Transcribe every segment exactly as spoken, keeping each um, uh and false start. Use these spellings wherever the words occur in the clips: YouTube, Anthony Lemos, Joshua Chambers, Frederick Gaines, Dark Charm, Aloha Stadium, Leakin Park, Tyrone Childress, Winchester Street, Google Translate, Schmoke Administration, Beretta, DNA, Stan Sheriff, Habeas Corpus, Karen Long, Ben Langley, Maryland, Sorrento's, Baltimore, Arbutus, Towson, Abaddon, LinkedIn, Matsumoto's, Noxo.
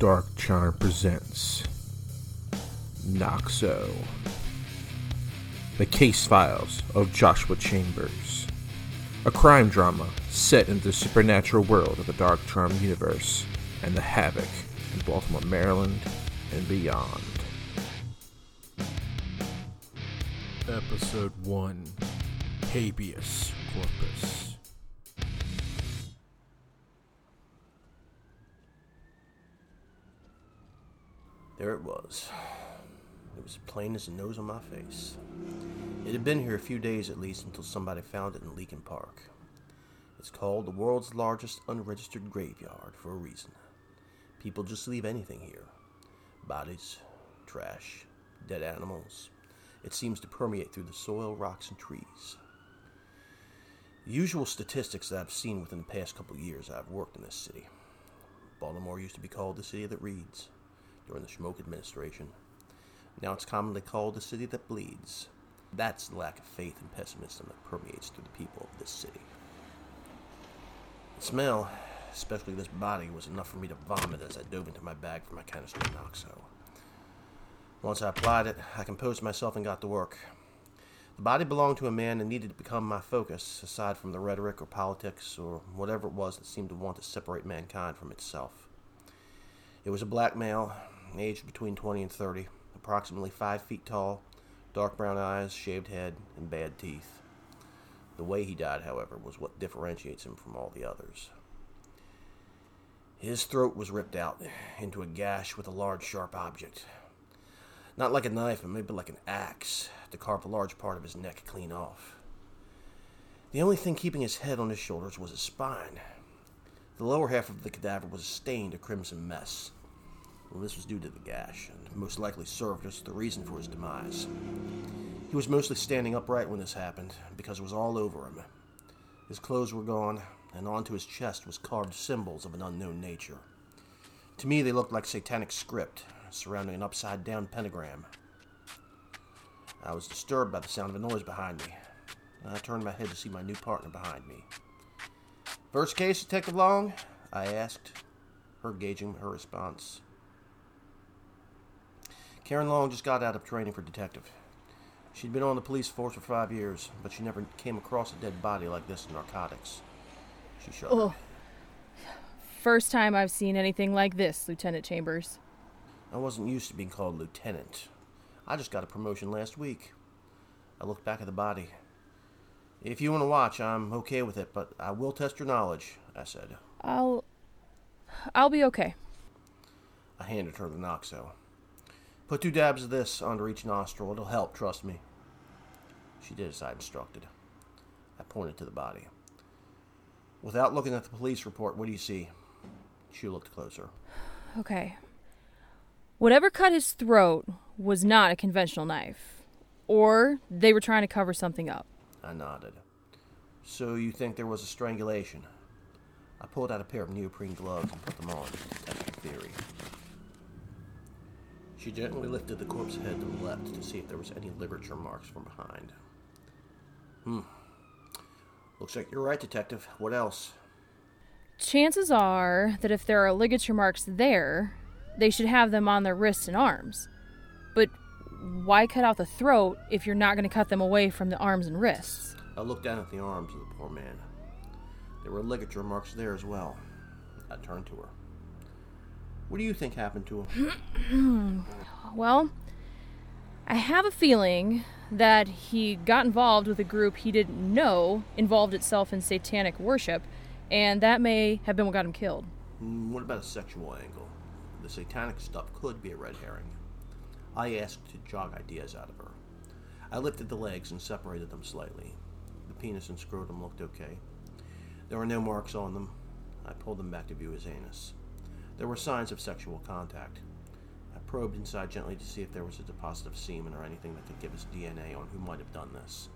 Dark Charm presents Noxo, The Case Files of Joshua Chambers, a crime drama set in the supernatural world of the Dark Charm universe and the havoc in Baltimore, Maryland, and beyond. Episode one, Habeas Corpus. There it was. It was plain as the nose on my face. It had been here a few days at least until somebody found it in Leakin Park. It's called the world's largest unregistered graveyard for a reason. People just leave anything here. Bodies, trash, dead animals. It seems to permeate through the soil, rocks, and trees. The usual statistics that I've seen within the past couple of years I've worked in this city. Baltimore used to be called the city that reads, during the Schmoke Administration. Now it's commonly called the city that bleeds. That's the lack of faith and pessimism that permeates through the people of this city. The smell, especially this body, was enough for me to vomit as I dove into my bag for my canister of Noxo. Once I applied it, I composed myself and got to work. The body belonged to a man and needed to become my focus, aside from the rhetoric or politics or whatever it was that seemed to want to separate mankind from itself. It was a black male, aged between twenty and thirty, approximately five feet tall, dark brown eyes, shaved head, and bad teeth. The way he died, however, was what differentiates him from all the others. His throat was ripped out into a gash with a large, sharp object. Not like a knife, but maybe like an axe, to carve a large part of his neck clean off. The only thing keeping his head on his shoulders was his spine. The lower half of the cadaver was stained a crimson mess. Well, this was due to the gash, and most likely served as the reason for his demise. He was mostly standing upright when this happened, because it was all over him. His clothes were gone, and onto his chest was carved symbols of an unknown nature. To me, they looked like satanic script, surrounding an upside-down pentagram. I was disturbed by the sound of a noise behind me, and I turned my head to see my new partner behind me. "First case, Detective Long?" I asked, her gauging her response. Karen Long just got out of training for detective. She'd been on the police force for five years, but she never came across a dead body like this in narcotics. She shuddered. Oh, first time I've seen anything like this, Lieutenant Chambers. I wasn't used to being called Lieutenant. I just got a promotion last week. I looked back at the body. "If you want to watch, I'm okay with it, but I will test your knowledge," I said. I'll... I'll be okay. I handed her the Noxo. "Put two dabs of this under each nostril. It'll help, trust me." She did as I instructed. I pointed to the body. "Without looking at the police report, what do you see?" She looked closer. "Okay. Whatever cut his throat was not a conventional knife, or they were trying to cover something up." I nodded. "So you think there was a strangulation?" I pulled out a pair of neoprene gloves and put them on, testing theory. She gently lifted the corpse head to the left to see if there was any ligature marks from behind. Hmm. "Looks like you're right, Detective. What else?" "Chances are that if there are ligature marks there, they should have them on their wrists and arms. But why cut out the throat if you're not going to cut them away from the arms and wrists?" I looked down at the arms of the poor man. There were ligature marks there as well. I turned to her. "What do you think happened to him?" "Well, I have a feeling that he got involved with a group he didn't know involved itself in satanic worship, and that may have been what got him killed." "What about a sexual angle? The satanic stuff could be a red herring." I asked to jog ideas out of her. I lifted the legs and separated them slightly. The penis and scrotum looked okay. There were no marks on them. I pulled them back to view his anus. There were signs of sexual contact. I probed inside gently to see if there was a deposit of semen or anything that could give us D N A on who might have done this.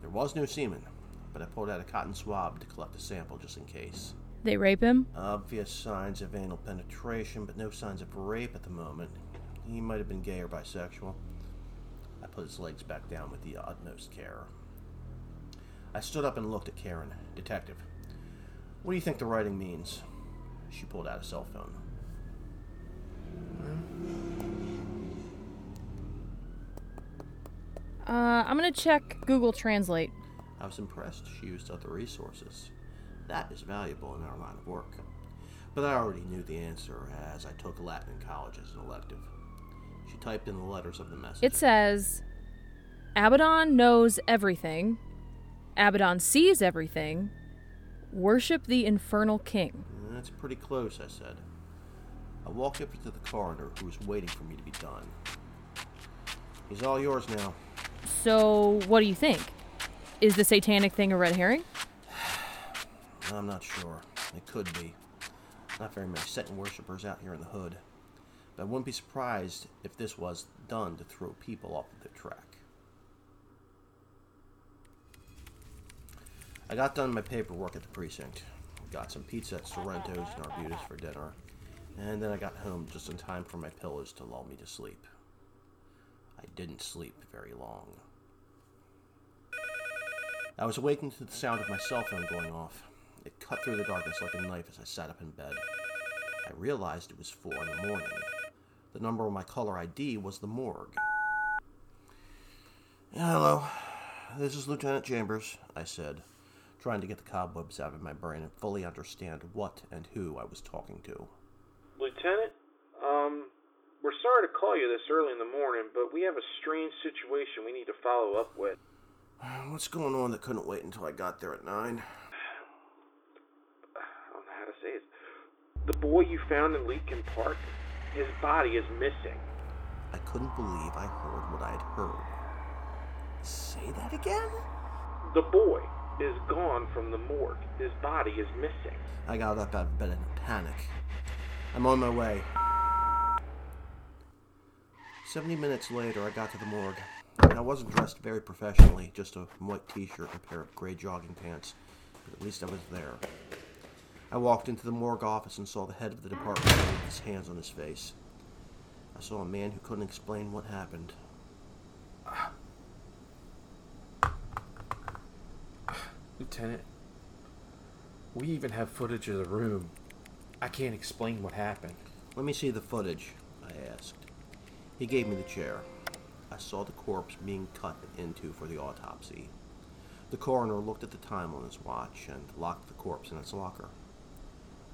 There was no semen, but I pulled out a cotton swab to collect a sample just in case. "They rape him?" "Obvious signs of anal penetration, but no signs of rape at the moment. He might have been gay or bisexual." I put his legs back down with the utmost care. I stood up and looked at Karen. "Detective, what do you think the writing means?" She pulled out a cell phone. Uh, I'm going to check Google Translate. I was impressed she used other resources. That is valuable in our line of work. But I already knew the answer as I took Latin in college as an elective. She typed in the letters of the message. It says, Abaddon knows everything. Abaddon sees everything. Worship the Infernal King. That's pretty close, I said. I walked up to the coroner who was waiting for me to be done. He's all yours now. So, what do you think? Is the satanic thing a red herring? I'm not sure. It could be. Not very many Satan worshippers out here in the hood. But I wouldn't be surprised if this was done to throw people off of their track. I got done my paperwork at the precinct. Got some pizza at Sorrento's and Arbutus for dinner. And then I got home just in time for my pillows to lull me to sleep. I didn't sleep very long. I was awakened to the sound of my cell phone going off. It cut through the darkness like a knife as I sat up in bed. I realized it was four in the morning. The number on my caller I D was the morgue. Hello, this is Lieutenant Chambers, I said, trying to get the cobwebs out of my brain and fully understand what and who I was talking to. Lieutenant, um, we're sorry to call you this early in the morning, but we have a strange situation we need to follow up with. What's going on that couldn't wait until I got there at nine? I don't know how to say it. The boy you found in Leakin Park, his body is missing. I couldn't believe I heard what I had heard. Say that again? The boy is gone from the morgue. His body is missing. I got up out of bed in a panic. I'm on my way. Seventy minutes later, I got to the morgue. I wasn't dressed very professionally, just a white t-shirt and a pair of gray jogging pants, but at least I was there. I walked into the morgue office and saw the head of the department with his hands on his face. I saw a man who couldn't explain what happened. Lieutenant, we even have footage of the room. I can't explain what happened. Let me see the footage, I asked. He gave me the chair. I saw the corpse being cut into for the autopsy. The coroner looked at the time on his watch and locked the corpse in its locker.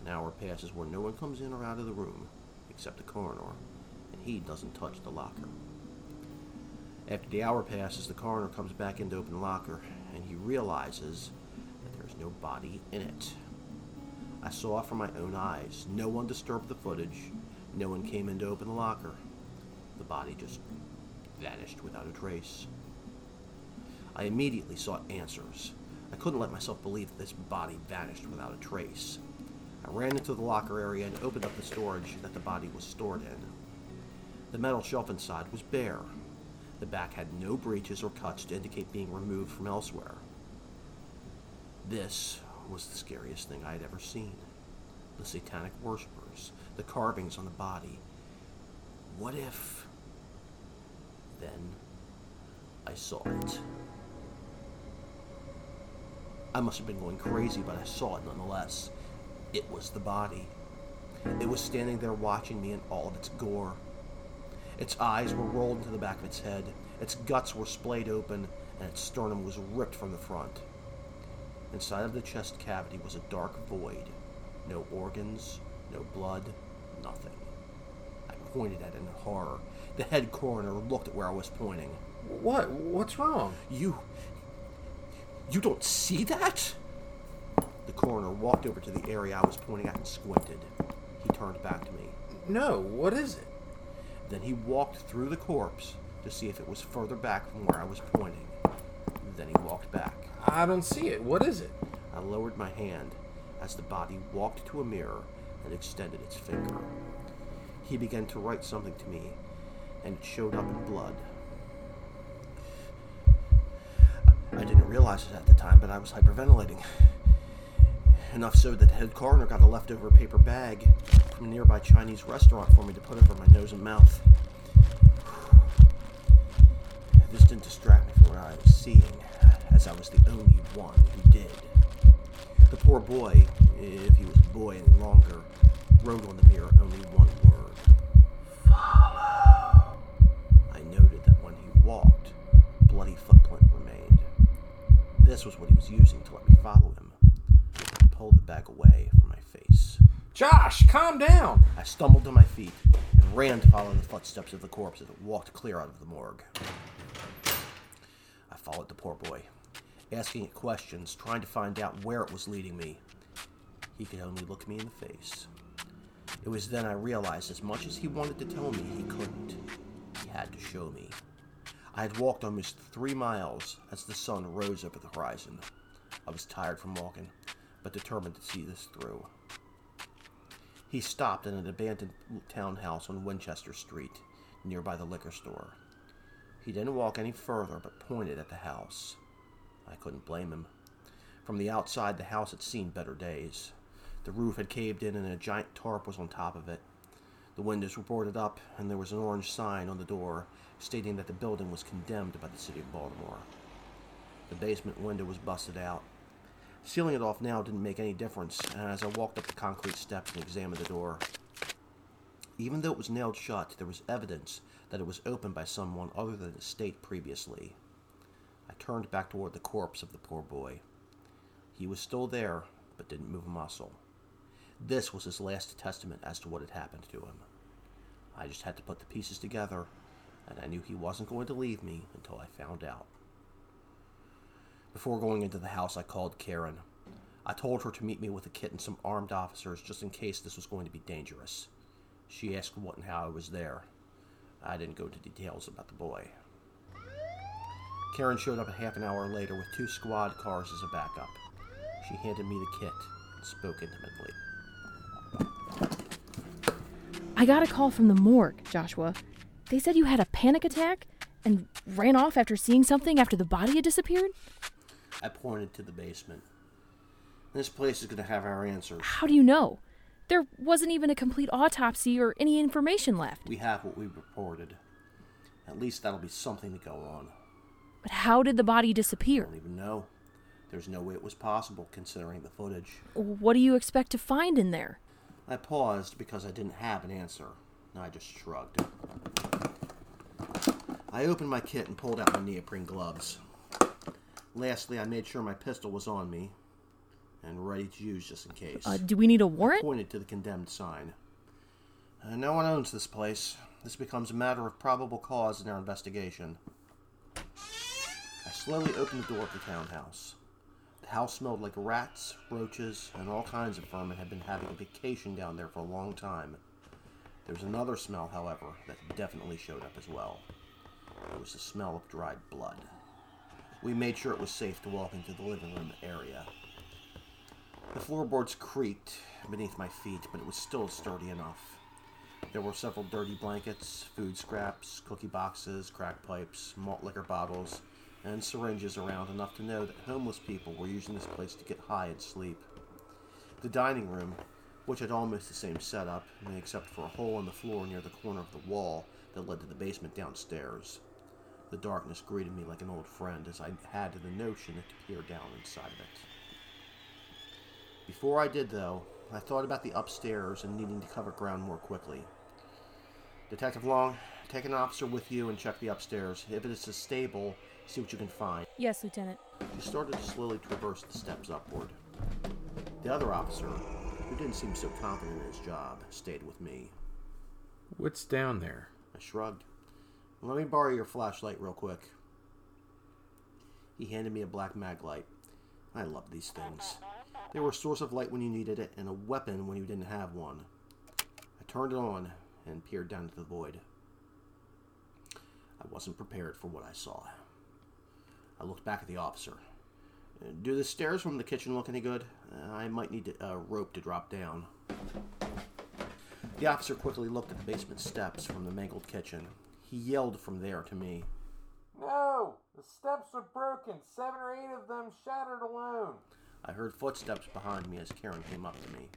An hour passes where no one comes in or out of the room, except the coroner, and he doesn't touch the locker. After the hour passes, the coroner comes back into open the locker, and he realizes that there's no body in it. I saw from my own eyes. No one disturbed the footage. No one came in to open the locker. The body just vanished without a trace. I immediately sought answers. I couldn't let myself believe that this body vanished without a trace. I ran into the locker area and opened up the storage that the body was stored in. The metal shelf inside was bare. The back had no breaches or cuts to indicate being removed from elsewhere. This was the scariest thing I had ever seen. The satanic worshippers, the carvings on the body. What if... Then, I saw it. I must have been going crazy, but I saw it nonetheless. It was the body. It was standing there watching me in all of its gore. Its eyes were rolled into the back of its head, its guts were splayed open, and its sternum was ripped from the front. Inside of the chest cavity was a dark void. No organs, no blood, nothing. I pointed at it in horror. The head coroner looked at where I was pointing. What? What's wrong? You... You don't see that? The coroner walked over to the area I was pointing at and squinted. He turned back to me. No, what is it? Then he walked through the corpse to see if it was further back from where I was pointing. Then he walked back. I don't see it. What is it? I lowered my hand as the body walked to a mirror and extended its finger. He began to write something to me, and it showed up in blood. I didn't realize it at the time, but I was hyperventilating. Enough so that the head coroner got a leftover paper bag from a nearby Chinese restaurant for me to put over my nose and mouth. This didn't distract me from what I was seeing, as I was the only one who did. The poor boy, if he was a boy any longer, wrote on the mirror only one word. Follow. I noted that when he walked, bloody This was what he was using to let me follow him. I pulled the bag away from my face. Josh, calm down! I stumbled to my feet and ran to follow the footsteps of the corpse as it walked clear out of the morgue. I followed the poor boy, asking it questions, trying to find out where it was leading me. He could only look me in the face. It was then I realized as much as he wanted to tell me, he couldn't. He had to show me. I had walked almost three miles as the sun rose over the horizon. I was tired from walking, but determined to see this through. He stopped in an abandoned townhouse on Winchester Street, nearby the liquor store. He didn't walk any further, but pointed at the house. I couldn't blame him. From the outside, the house had seen better days. The roof had caved in, and a giant tarp was on top of it. The windows were boarded up, and there was an orange sign on the door stating that the building was condemned by the city of Baltimore. The basement window was busted out. Sealing it off now didn't make any difference, and as I walked up the concrete steps and examined the door, even though it was nailed shut, there was evidence that it was opened by someone other than the state previously. I turned back toward the corpse of the poor boy. He was still there, but didn't move a muscle. This was his last testament as to what had happened to him. I just had to put the pieces together, and I knew he wasn't going to leave me until I found out. Before going into the house, I called Karen. I told her to meet me with a kit and some armed officers just in case this was going to be dangerous. She asked what and how I was there. I didn't go into details about the boy. Karen showed up a half an hour later with two squad cars as a backup. She handed me the kit and spoke intimately. I got a call from the morgue, Joshua. They said you had a panic attack and ran off after seeing something after the body had disappeared? I pointed to the basement. This place is going to have our answers. How do you know? There wasn't even a complete autopsy or any information left. We have what we reported. At least that'll be something to go on. But how did the body disappear? I don't even know. There's no way it was possible, considering the footage. What do you expect to find in there? I paused because I didn't have an answer, and I just shrugged. I opened my kit and pulled out my neoprene gloves. Lastly, I made sure my pistol was on me and ready to use just in case. Uh, do we need a warrant? I pointed to the condemned sign. Uh, no one owns this place. This becomes a matter of probable cause in our investigation. I slowly opened the door of the townhouse. The house smelled like rats, roaches, and all kinds of vermin had been having a vacation down there for a long time. There was another smell, however, that definitely showed up as well. It was the smell of dried blood. We made sure it was safe to walk into the living room area. The floorboards creaked beneath my feet, but it was still sturdy enough. There were several dirty blankets, food scraps, cookie boxes, crack pipes, malt liquor bottles, and syringes around, enough to know that homeless people were using this place to get high and sleep. The dining room, which had almost the same setup, except for a hole in the floor near the corner of the wall that led to the basement downstairs. The darkness greeted me like an old friend as I had the notion to peer down inside of it. Before I did, though, I thought about the upstairs and needing to cover ground more quickly. Detective Long, take an officer with you and check the upstairs. If it is a stable, see what you can find. Yes, Lieutenant. She started to slowly traverse the steps upward. The other officer, who didn't seem so confident in his job, stayed with me. What's down there? I shrugged. Let me borrow your flashlight real quick. He handed me a black mag light. I loved these things. They were a source of light when you needed it and a weapon when you didn't have one. I turned it on and peered down into the void. I wasn't prepared for what I saw. I looked back at the officer. Do the stairs from the kitchen look any good? I might need a rope to drop down. The officer quickly looked at the basement steps from the mangled kitchen. He yelled from there to me. No! The steps are broken, seven or eight of them shattered alone. I heard footsteps behind me as Karen came up to me.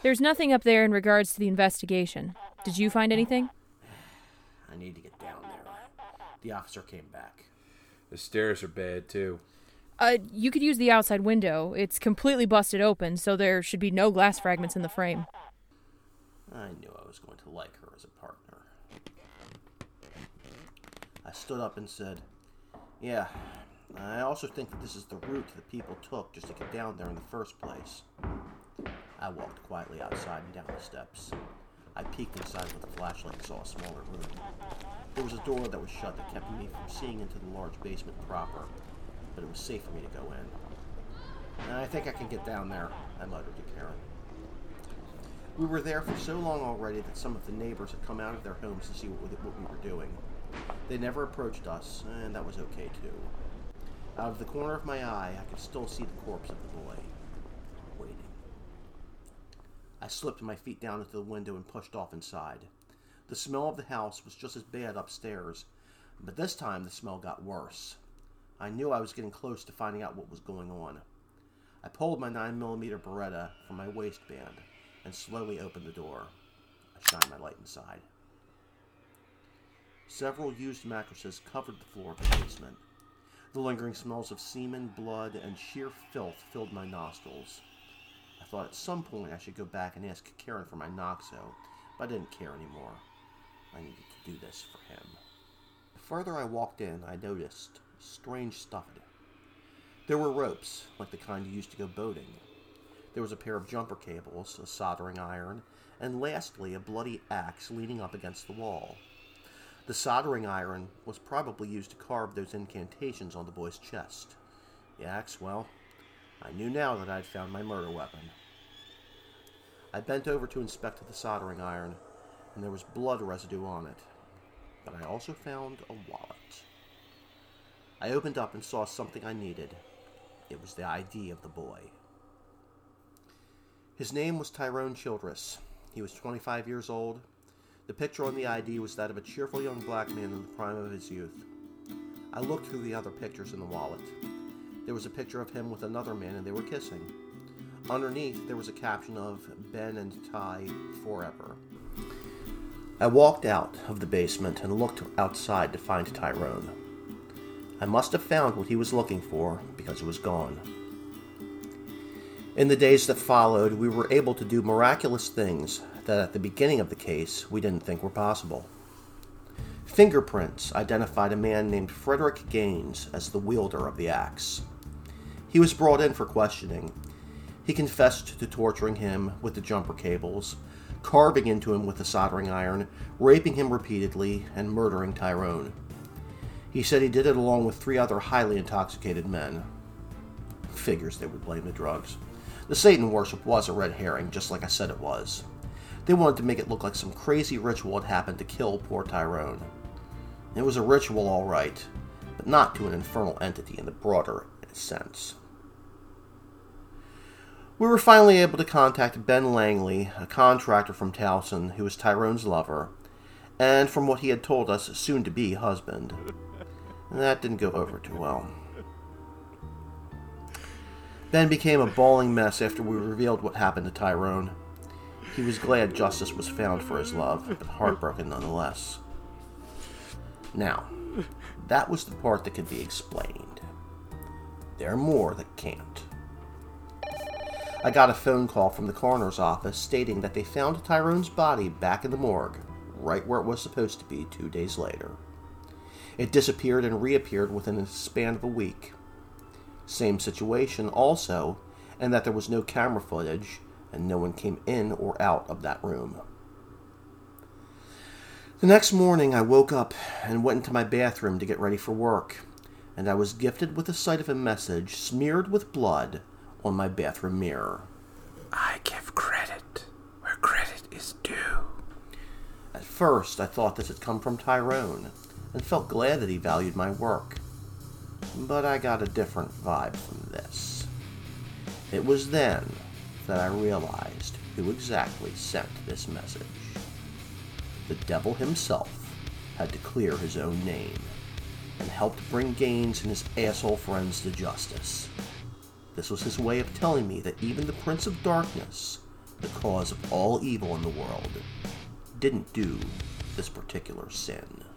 There's nothing up there in regards to the investigation. Did you find anything? I need to get down there. The officer came back. The stairs are bad, too. Uh, you could use the outside window. It's completely busted open, so there should be no glass fragments in the frame. I knew I was going to like her as a partner. I stood up and said, Yeah, And I also think that this is the route the people took just to get down there in the first place. I walked quietly outside and down the steps. I peeked inside with a flashlight and saw a smaller room. There was a door that was shut that kept me from seeing into the large basement proper, but it was safe for me to go in. And I think I can get down there, I muttered to Karen. We were there for so long already that some of the neighbors had come out of their homes to see what we were doing. They never approached us, and that was okay too. Out of the corner of my eye, I could still see the corpse of the boy, waiting. I slipped my feet down into the window and pushed off inside. The smell of the house was just as bad upstairs, but this time the smell got worse. I knew I was getting close to finding out what was going on. I pulled my nine millimeter Beretta from my waistband and slowly opened the door. I shined my light inside. Several used mattresses covered the floor of the basement. The lingering smells of semen, blood, and sheer filth filled my nostrils. I thought at some point I should go back and ask Karen for my Noxo, but I didn't care anymore. I needed to do this for him. The further I walked in, I noticed strange stuff. There were ropes, like the kind you used to go boating. There was a pair of jumper cables, a soldering iron, and lastly, a bloody axe leaning up against the wall. The soldering iron was probably used to carve those incantations on the boy's chest. The axe, well, I knew now that I had found my murder weapon. I bent over to inspect the soldering iron, and there was blood residue on it. But I also found a wallet. I opened up and saw something I needed. It was the I D of the boy. His name was Tyrone Childress. He was twenty-five years old. The picture on the I D was that of a cheerful young black man in the prime of his youth. I looked through the other pictures in the wallet. There was a picture of him with another man, and they were kissing. Underneath, there was a caption of Ben and Ty forever. I walked out of the basement and looked outside to find Tyrone. I must have found what he was looking for, because it was gone. In the days that followed, we were able to do miraculous things that at the beginning of the case, we didn't think were possible. Fingerprints identified a man named Frederick Gaines as the wielder of the axe. He was brought in for questioning. He confessed to torturing him with the jumper cables, carving into him with the soldering iron, raping him repeatedly, and murdering Tyrone. He said he did it along with three other highly intoxicated men. Figures they would blame the drugs. The Satan worship was a red herring, just like I said it was. They wanted to make it look like some crazy ritual had happened to kill poor Tyrone. It was a ritual, all right, but not to an infernal entity in the broader sense. We were finally able to contact Ben Langley, a contractor from Towson who was Tyrone's lover, and from what he had told us, soon-to-be husband. And that didn't go over too well. Ben became a bawling mess after we revealed what happened to Tyrone. He was glad justice was found for his love, but heartbroken nonetheless. Now, that was the part that could be explained. There are more that can't. I got a phone call from the coroner's office stating that they found Tyrone's body back in the morgue, right where it was supposed to be two days later. It disappeared and reappeared within the span of a week. Same situation also, and that there was no camera footage, and no one came in or out of that room. The next morning, I woke up and went into my bathroom to get ready for work, and I was gifted with the sight of a message smeared with blood on my bathroom mirror. I give credit where credit is due. At first, I thought this had come from Tyrone, and felt glad that he valued my work. But I got a different vibe from this. It was then that I realized who exactly sent this message. The devil himself had to clear his own name and helped bring Gaines and his asshole friends to justice. This was his way of telling me that even the Prince of Darkness, the cause of all evil in the world, didn't do this particular sin.